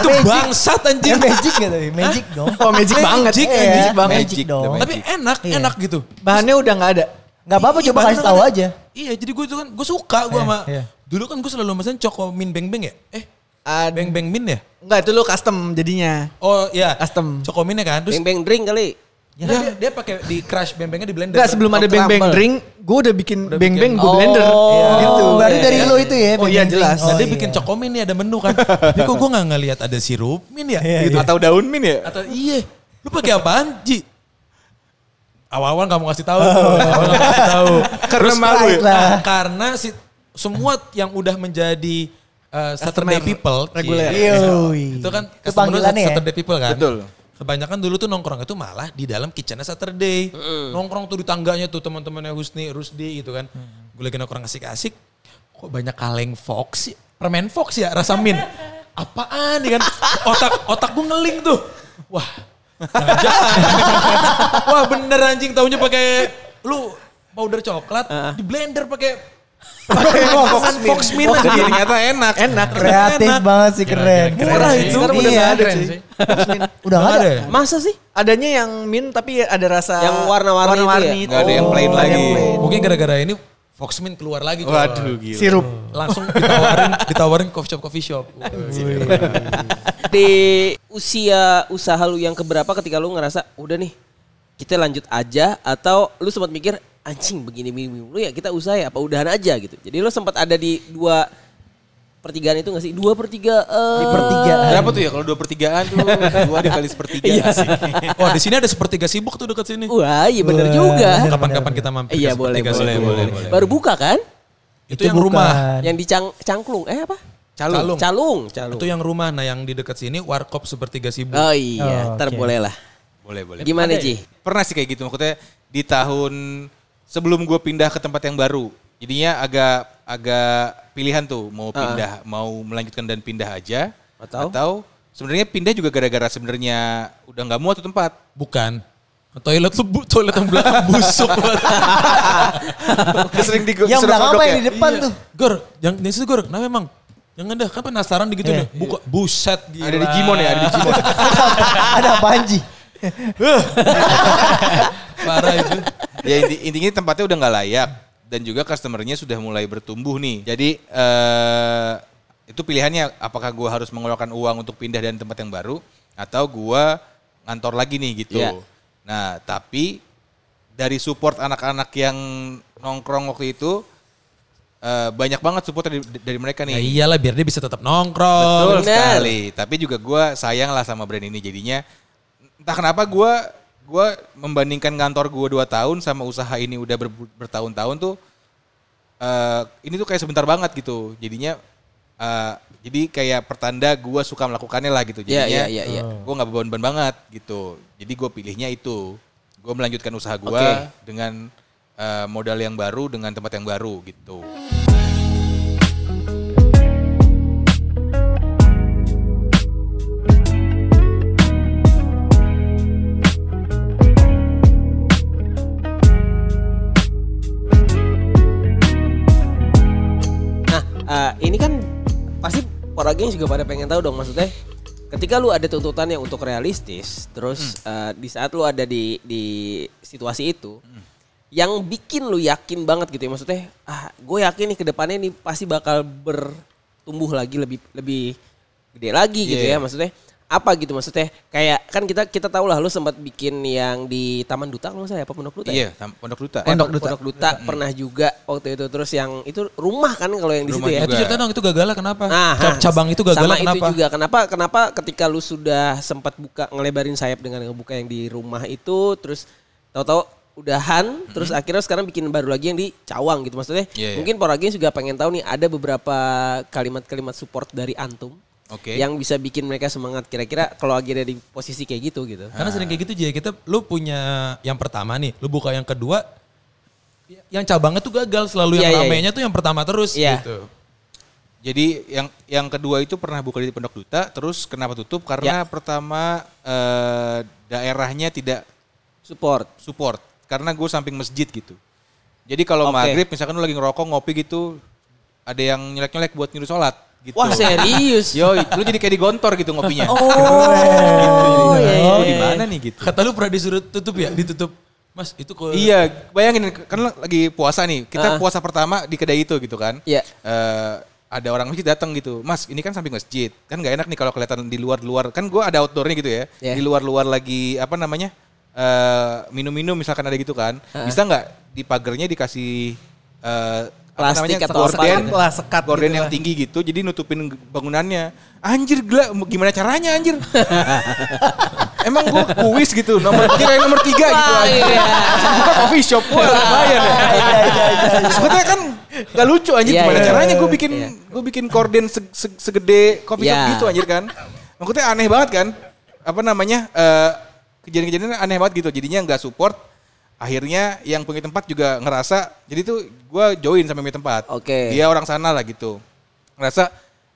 Itu bangsat anjir. Eh, magic enggak tadi? Magic dong. Oh, magic, magic banget. Magic, eh, magic banget. Magic, magic dong. Tapi enak, iya. enak gitu. Bahannya udah enggak ada. Enggak apa-apa I, coba kasih tahu aja. Iya, jadi gue itu kan gue suka gue eh, sama. Iya. Dulu kan gue selalu mesen Cokomin Beng-beng ya? Eh, ad, Beng-beng Min ya? Enggak, itu lo custom jadinya. Oh, iya. Custom. Cokominnya kan. Terus Beng-beng drink kali. Ya. Dia, dia pakai di crush beng-bengnya di blender. Enggak, sebelum ada beng-beng drink, gue udah bikin udah beng-beng gue oh, blender. Iya. Gitu. Baru iya. dari lo itu ya. Oh iya jelas. Oh, dia iya. bikin Cokomin nih ada menu kan. Tapi kok gue gak ngelihat ada sirup min ya? Iya, gitu. Iya. Atau daun min ya? Atau iya. Lu pakai apaan Ji? Awal-awal gak mau kasih tahu. Oh. Awal gak kasih tahu. Terus malu ya? Karena si, semua yang udah menjadi uh, Saturday people. Reguler. Itu kan customer Saturday people kan. Betul. Kebanyakan dulu tuh nongkrong itu malah di dalam kitchennya Saturday. Uh. Nongkrong tuh di tangganya tuh teman-temannya Husni, Rusdi gitu kan. Hmm. Gue lagi nongkrong asik-asik. Kok banyak kaleng Fox sih? Permen Fox ya? Rasa mint? Apaan ya kan? Otak, otak gue ngeling tuh. Wah. Jangan. Wah bener anjing taunya pakai lu powder coklat. Uh. Di blender pakai... Pakai Foxmint jadi ternyata enak. Enak, kreatif enak. Banget sih keren. Murah itu udah enggak ada sih. Udah enggak ada. Masa sih? Adanya yang mint tapi ada rasa yang warna-warni warna-warni itu. Enggak ya? Ada yang plain oh, lagi. Yang plain. Mungkin gara-gara ini Foxmint keluar lagi coy. Waduh gila. Sirup langsung ditawarin ditawarin coffee shop coffee shop. Di usia usaha lu yang keberapa ketika lu ngerasa udah nih kita lanjut aja atau lu sempat mikir anjing begini bingung lu ya kita usaha ya apa udahan aja gitu. Jadi lu sempat ada di dua pertigaan itu gak sih? Dua pertigaan. Di pertigaan. Berapa tuh ya kalau dua pertigaan tuh? Dua dikali sepertiga iya. sih. Oh di sini ada Sepertiga Sibuk tuh dekat sini. Wah iya bener Wah, juga. Bener, kapan-kapan bener, kita mampir iya, ke Sepertiga boleh, Sibuk. Boleh, boleh. Baru buka kan? Itu, itu yang bukan. Rumah. Yang di Cang- Cangklung eh apa? Calung. Calung. Calung. Calung. Itu yang rumah nah yang di dekat sini warkop Sepertiga Sibuk. Oh iya oh, ntar okay. boleh lah. Boleh boleh. Gimana Ji? Pernah sih kayak gitu maksudnya di tahun... Sebelum gue pindah ke tempat yang baru, jadinya agak agak pilihan tuh mau pindah, uh. mau melanjutkan dan pindah aja, atau, atau sebenarnya pindah juga gara-gara sebenarnya udah nggak mau tuh tempat. Bukan, toilet tuh toilet yang belakang busuk. Kesering di yang belakang apa yang di depan iya. tuh? Gor, yang di situ Gor, kenapa emang? Jangan dah, kan penasaran di gitu yeah. deh. Buka buset. Gila. Ada di Jimon ya, ada di Jimon. Ada Panji. Parah itu. Ya intinya tempatnya udah nggak layak dan juga customernya sudah mulai bertumbuh nih. Jadi uh, itu pilihannya apakah gue harus mengeluarkan uang untuk pindah dari tempat yang baru atau gue ngantor lagi nih gitu. Yeah. Nah tapi dari support anak-anak yang nongkrong waktu itu Uh, banyak banget support dari, dari mereka nih. Ya iyalah biar dia bisa tetap nongkrong. Betul sekali. Tapi juga gue sayang lah sama brand ini. Jadinya entah kenapa gue gue membandingkan kantor gue dua tahun sama usaha ini udah ber, bertahun-tahun tuh. Uh, ini tuh kayak sebentar banget gitu. Jadinya uh, jadi kayak pertanda gue suka melakukannya lah gitu. Jadinya yeah, yeah, yeah, yeah. gue gak beban-beban banget gitu. Jadi gue pilihnya itu. Gue melanjutkan usaha gue okay. dengan... Uh, modal yang baru dengan tempat yang baru gitu. Nah, uh, ini kan pasti para geng juga pada pengen tahu dong, maksudnya ketika lu ada tuntutan yang untuk realistis, terus hmm. uh, di saat lu ada di di situasi itu. Hmm. Yang bikin lu yakin banget gitu ya, maksudnya ah gue yakin nih kedepannya ini pasti bakal bertumbuh lagi lebih lebih gede lagi yeah. gitu ya, maksudnya apa gitu, maksudnya kayak kan kita kita tahu lah lu sempat bikin yang di Taman Duta kalau nggak salah apa Pondok Duta yeah, ya? Iya Pondok Duta. Pondok Duta. Pondok Duta pernah juga waktu itu, terus yang itu rumah kan kalau yang di situ ya. Itu cerita dong itu gagalnya kenapa? Aha, cabang itu gagalnya kenapa? Sama itu juga kenapa kenapa ketika lu sudah sempat buka ngelebarin sayap dengan ngebuka yang di rumah itu, terus tahu-tahu udahan, mm-hmm. terus akhirnya sekarang bikin baru lagi yang di Cawang gitu, maksudnya yeah, yeah. mungkin Poragi juga pengen tahu nih ada beberapa kalimat-kalimat support dari antum okay. yang bisa bikin mereka semangat kira-kira kalau akhirnya di posisi kayak gitu gitu. Karena sering kayak gitu jadi kita lu punya yang pertama nih, lu buka yang kedua yang cabangnya tuh gagal selalu yeah, yang ramenya yeah, yeah. tuh yang pertama terus yeah. gitu. Jadi yang yang kedua itu pernah buka di Pondok Duta terus kenapa tutup karena yeah. pertama eh, daerahnya tidak support support. Karena gue samping masjid gitu. Jadi kalau okay. maghrib misalkan lu lagi ngerokok, ngopi gitu. Ada yang nyelek-nyelek buat nyuruh sholat gitu. Wah serius? Yo, lu jadi kayak digontor gitu ngopinya. Oh, oh gitu. Iya. Lu dimana nih gitu. Kata lu pernah disuruh tutup ya? Ditutup. Mas itu kalau... Iya bayangin kan lagi puasa nih. Kita uh-huh. puasa pertama di kedai itu gitu kan. Iya. Yeah. Uh, ada orang masjid datang gitu, mas ini kan samping masjid. Kan gak enak nih kalau kelihatan di luar-luar. Kan gue ada outdoornya gitu ya. Yeah. Di luar-luar lagi apa namanya. Uh, minum-minum misalkan ada gitu kan uh. bisa nggak di pagernya dikasih uh, plastik namanya, atau gorden, apa sekat gorden gitu yang lah. Tinggi gitu jadi nutupin bangunannya anjir gila gimana caranya anjir emang gua kuis gitu nomor kira nomor tiga gitu aja buka coffee shop gua bayar sebetulnya kan nggak lucu anjir yeah, gimana yeah, caranya gua bikin yeah. gua bikin gorden se- se- segede coffee yeah. shop gitu anjir kan maksudnya aneh banget kan apa namanya uh, kejadian-kejadian aneh banget gitu, jadinya nggak support. Akhirnya yang punya tempat juga ngerasa, jadi tuh gue join sama punya tempat. Oke. Okay. Dia orang sana lah gitu, ngerasa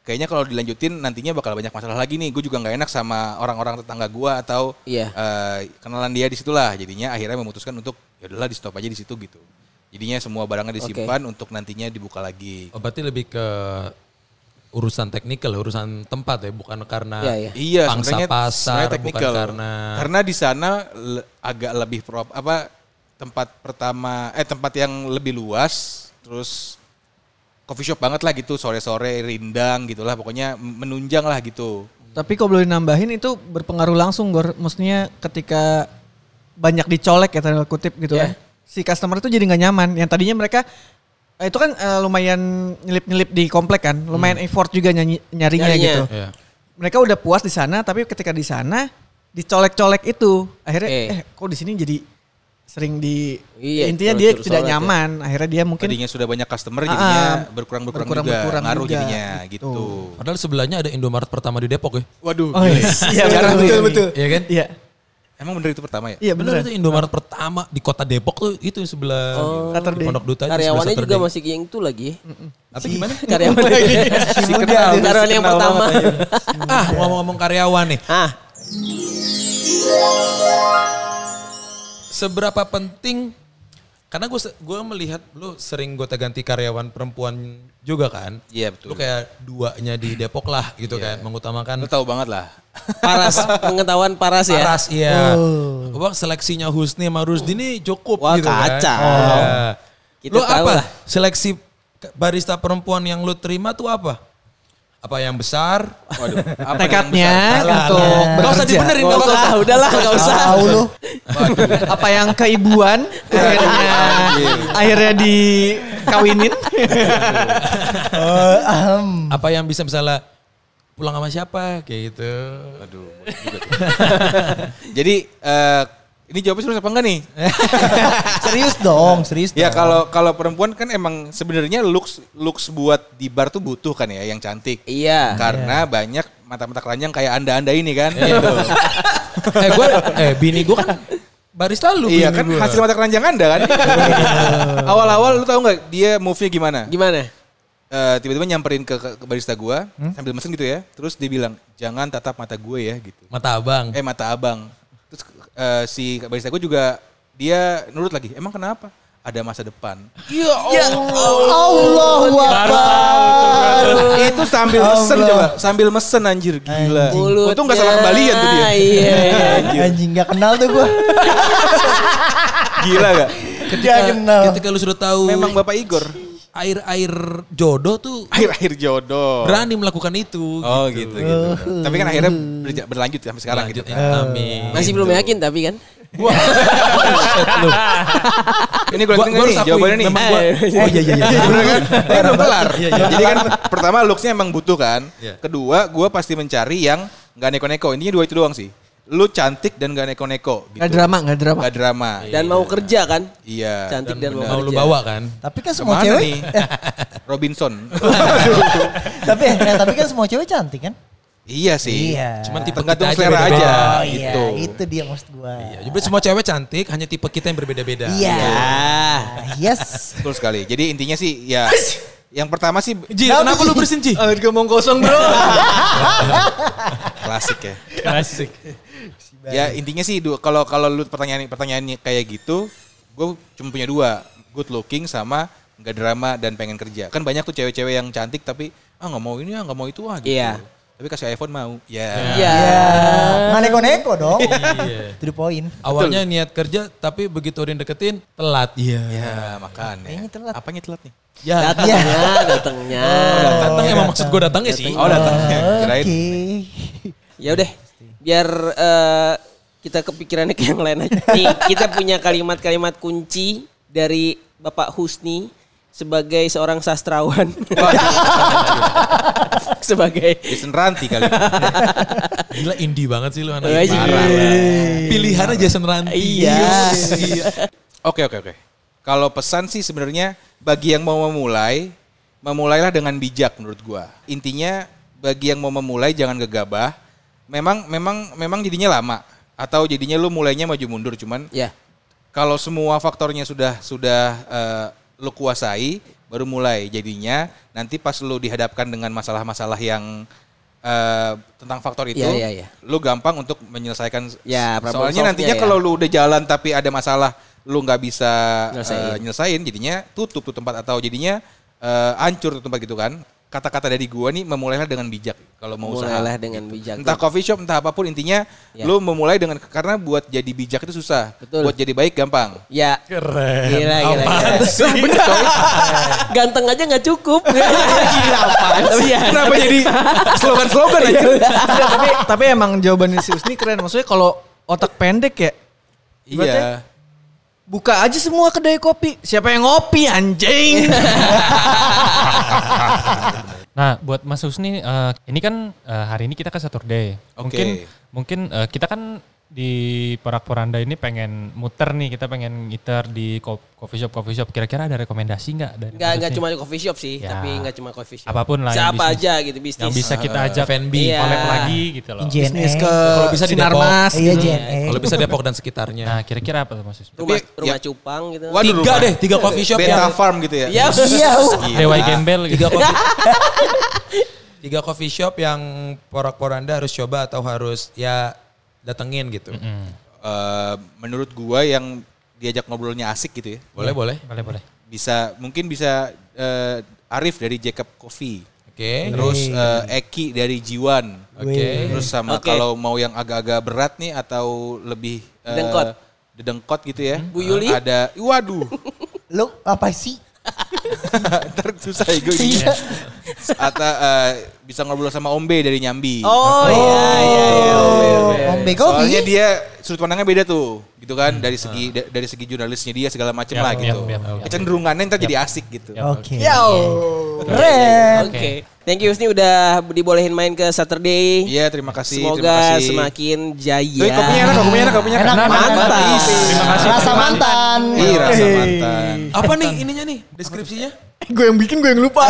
kayaknya kalau dilanjutin nantinya bakal banyak masalah lagi nih. Gue juga nggak enak sama orang-orang tetangga gue atau yeah. uh, kenalan dia di situ lah. Jadinya akhirnya memutuskan untuk ya udahlah di stop aja di situ gitu. Jadinya semua barangnya disimpan okay. untuk nantinya dibuka lagi. Oh, berarti lebih ke urusan teknikal, urusan tempat ya, bukan karena ya, ya. pangsa iya, pasar, bukan karena karena di sana le, agak lebih prop apa tempat pertama eh tempat yang lebih luas, terus coffee shop banget lah gitu, sore-sore rindang gitulah, pokoknya menunjang lah gitu. Tapi kalau boleh nambahin itu berpengaruh langsung, Gor, maksudnya ketika banyak dicolek ya tanda kutip gitu yeah. kan, si customer itu jadi nggak nyaman, yang tadinya mereka itu kan uh, lumayan nyelip-nyelip di komplek kan, lumayan hmm. effort juga ny- nyarinya Nyarinya. gitu. Yeah. Mereka udah puas di sana, tapi ketika di sana dicolek-colek itu, akhirnya eh, eh kok di sini jadi sering di iya, intinya dia tidak nyaman. Ya. Akhirnya dia mungkin tadinya sudah banyak customer jadinya uh, berkurang-berkurang juga, berkurang ngaruh juga. jadinya gitu. gitu. Padahal sebelahnya ada Indomaret pertama di Depok ya. Waduh. Oh, yes. Iya betul betul. Iya kan? Iya. Emang bener itu pertama ya? Iya bener, bener itu Indomaret nah. pertama di kota Depok tuh itu sebelah oh. Pondok Duta. Karyawannya juga masih yang itu lagi. Mm-mm. Apa si, gimana? Karyawan lagi. Si kenal, karyawan yang pertama. Ah ngomong-ngomong karyawan nih. Ah. Seberapa penting, karena gue gue melihat lu sering gonta-ganti karyawan perempuan juga kan? Iya betul. Lu kayak duanya di Depok lah gitu yeah. kan, mengutamakan. Lu tahu banget lah. Paras, pengetahuan paras ya. Paras iya. Oh. Bang seleksinya Husni sama Rusdi ini cukup wah, gitu kan. Wah kaca. Oh. Ya. Lu apa lah. Seleksi barista perempuan yang lu terima tuh apa? Apa yang besar? Waduh, apa tekadnya untuk bekerja. Gak usah dibenerin, gak usah. Ah, udahlah, gak usah. Tahu lu. Apa yang keibuan akhirnya akhirnya di kawinin. uh, um. Apa yang bisa misalnya pulang sama siapa kayak gitu. Aduh. Jadi uh, ini jawabnya serius apa enggak nih? Serius dong, serius. Ya kalau kalau perempuan kan emang sebenarnya looks looks buat di bar tuh butuh kan ya yang cantik. Iya. Karena iya. banyak mata-mata keranjang kayak anda-anda ini kan. Gitu. eh gue, eh bini gue kan barista lu. Iya kan gua. Hasil mata keranjang anda kan. Awal-awal lu tahu nggak dia move-nya gimana? Gimana? Uh, tiba-tiba nyamperin ke, ke barista gua hmm? sambil mesen gitu ya. Terus dia bilang jangan tatap mata gue ya gitu. Mata abang. Eh mata abang. Terus uh, si barista gue juga dia nurut lagi. Emang kenapa? Ada masa depan. Ya Allah. Allah. Itu sambil mesen coba. Sambil mesen anjir gila. Untung gak salah kembalian tuh dia. Iya. Anjing gak kenal tuh gue. Gila gak? Ketika, ketika lu sudah tahu. Memang Bapak Igor. Air-air jodoh tuh. Air-air jodoh. Berani melakukan itu. Oh gitu. gitu, gitu. Uh. Tapi kan akhirnya berlanjut sampai sekarang berlanjut, gitu. Ya. Amin. Masih gitu. Belum yakin tapi kan. Wah. Ini gue liatin nih jawabannya nih. Oh iya iya iya. Bener kan? Ini belum kelar. Jadi kan pertama looksnya emang butuh kan. Kedua gue pasti mencari yang gak neko-neko. Intinya dua itu doang sih. Lu cantik dan gak neko-neko gitu. Gak drama, gak drama. Gak drama. Dan iya. mau kerja kan? Iya. Cantik dan, dan mau kerja. Mau lu bawa kan? Tapi kan semua cewek. Nih? Robinson. tapi, nah, tapi kan semua cewek cantik kan? Iya sih. Iya. Cuman tipe tergantung kita selera aja, aja oh, gitu. Iya, itu dia maksud gua. Iya, jadi semua cewek cantik, hanya tipe kita yang berbeda-beda. Iya. Yeah. Yes. Betul sekali. Jadi intinya sih ya yang pertama sih Ji, kenapa lu bersin Ji? Alat ngomong kosong, Bro. Klasik ya. Klasik. Ya intinya sih kalau kalau lu pertanyaan pertanyaannya kayak gitu, gue cuma punya dua, good looking sama nggak drama dan pengen kerja. Kan banyak tuh cewek-cewek yang cantik tapi ah nggak mau ini ah nggak mau itu ah gitu. Iya. Tapi kasih iPhone mau. Ya. Iya. Nggak neko-neko dong. Iya. Itu poin. Awalnya betul. Niat kerja tapi begitu udah deketin telat. Iya. Ya makanya. Ini telat. Apanya telat nih? Ya. Datangnya. Datangnya. Oh, datang emang maksud gue datangnya sih. Oh datangnya. Kirain. Ya udah. Biar uh, kita kepikirannya ke yang lain aja. Nih kita punya kalimat-kalimat kunci dari Bapak Husni sebagai seorang sastrawan. sebagai. Jason Ranti kali. Gila indie banget sih lu anak. Pilihannya Jason Ranti. Iya. Oke oke oke. Kalau pesan sih sebenarnya bagi yang mau memulai, memulailah dengan bijak menurut gua. Intinya bagi yang mau memulai jangan gegabah. Memang memang memang jadinya lama atau jadinya lu mulainya maju mundur cuman yeah. kalau semua faktornya sudah sudah uh, lu kuasai baru mulai jadinya nanti pas lu dihadapkan dengan masalah-masalah yang uh, tentang faktor itu yeah, yeah, yeah. lu gampang untuk menyelesaikan yeah, soalnya nantinya yeah. kalau lu udah jalan tapi ada masalah lu nggak bisa nyelesain. Uh, nyelesain jadinya tutup tuh tempat atau jadinya uh, hancur tuh tempat gitu kan. Kata-kata dari gua nih memulailah dengan bijak kalau mau usaha. Mulailah dengan gitu. Bijak. Entah coffee shop entah apapun intinya ya. Lu memulai dengan karena buat jadi bijak itu susah. Betul. Buat jadi baik gampang. Ya. Keren. Gila gila. gila. Bener, ganteng aja enggak cukup. Gila apaan sih? Kenapa jadi slogan-slogan aja? tapi tapi emang jawabannya si Husni keren. Maksudnya kalau otak pendek ya. Iya. Buka aja semua kedai kopi. Siapa yang ngopi anjing? Nah buat Mas Husni, uh, ini kan uh, hari ini kita ke Saturday. Okay. Mungkin mungkin uh, kita kan di Porak-Poranda ini pengen muter nih. Kita pengen ngiter di co- coffee shop-coffee shop. Kira-kira ada rekomendasi gak? Dari gak, gak cuma coffee shop sih. Ya. Tapi gak cuma coffee shop. Apapun lah. Siapa aja gitu bisnis. Yang bisa kita ajak F and B. Iya. Collab lagi gitu loh. Bisnis ke kalau bisa Sinar di Depok. Mas. Iya, hmm. Kalau bisa Depok dan sekitarnya. Nah kira-kira apa tuh Mas Husni? Rumah, tapi, rumah ya. Cupang gitu. Waduh, tiga rumah. deh. Tiga coffee shop. Beta yang, Farm gitu ya. Iya. Dewa Gembel gitu. Tiga coffee, tiga coffee shop yang Porak-Poranda harus coba atau harus ya... datengin gitu. Mm-hmm. Uh, menurut gua yang diajak ngobrolnya asik gitu ya. Boleh, boleh. Boleh, boleh. Bisa mungkin bisa uh, Arif dari Jacob Coffee. Oke. Okay. Terus uh, Eki dari Jiwan. Oke. Okay. Terus sama okay. kalau mau yang agak-agak berat nih atau lebih uh, dengkot. Dedengkot gitu ya. Bu Yuli. Uh, ada waduh. Lu apa sih? Ntar susah ego ini. Iya. Atau uh, bisa ngobrol sama Ombe dari Nyambi. Oh, oh iya iya. iya, iya, iya. Ombe Coffee. Soalnya dia sudut pandangnya beda tuh, gitu kan, hmm. dari segi da, dari segi jurnalisnya dia segala macam yep, lah gitu. Yep, yep, yep, kecenderungannya yep. ntar jadi asik gitu. Oke. Okay. Yo, keren. Oke. Okay. Thank you Husni udah dibolehin main ke Saturday. Iya, yeah, terima kasih. Semoga terima kasih. semakin jaya. Tuh, kopinya enak, kopinya enak, kopinya enak. Mantap. Terima kasih. Rasa mantan. Iya, rasa mantan. Apa nih ininya nih deskripsinya? Gue yang bikin, gue yang lupa.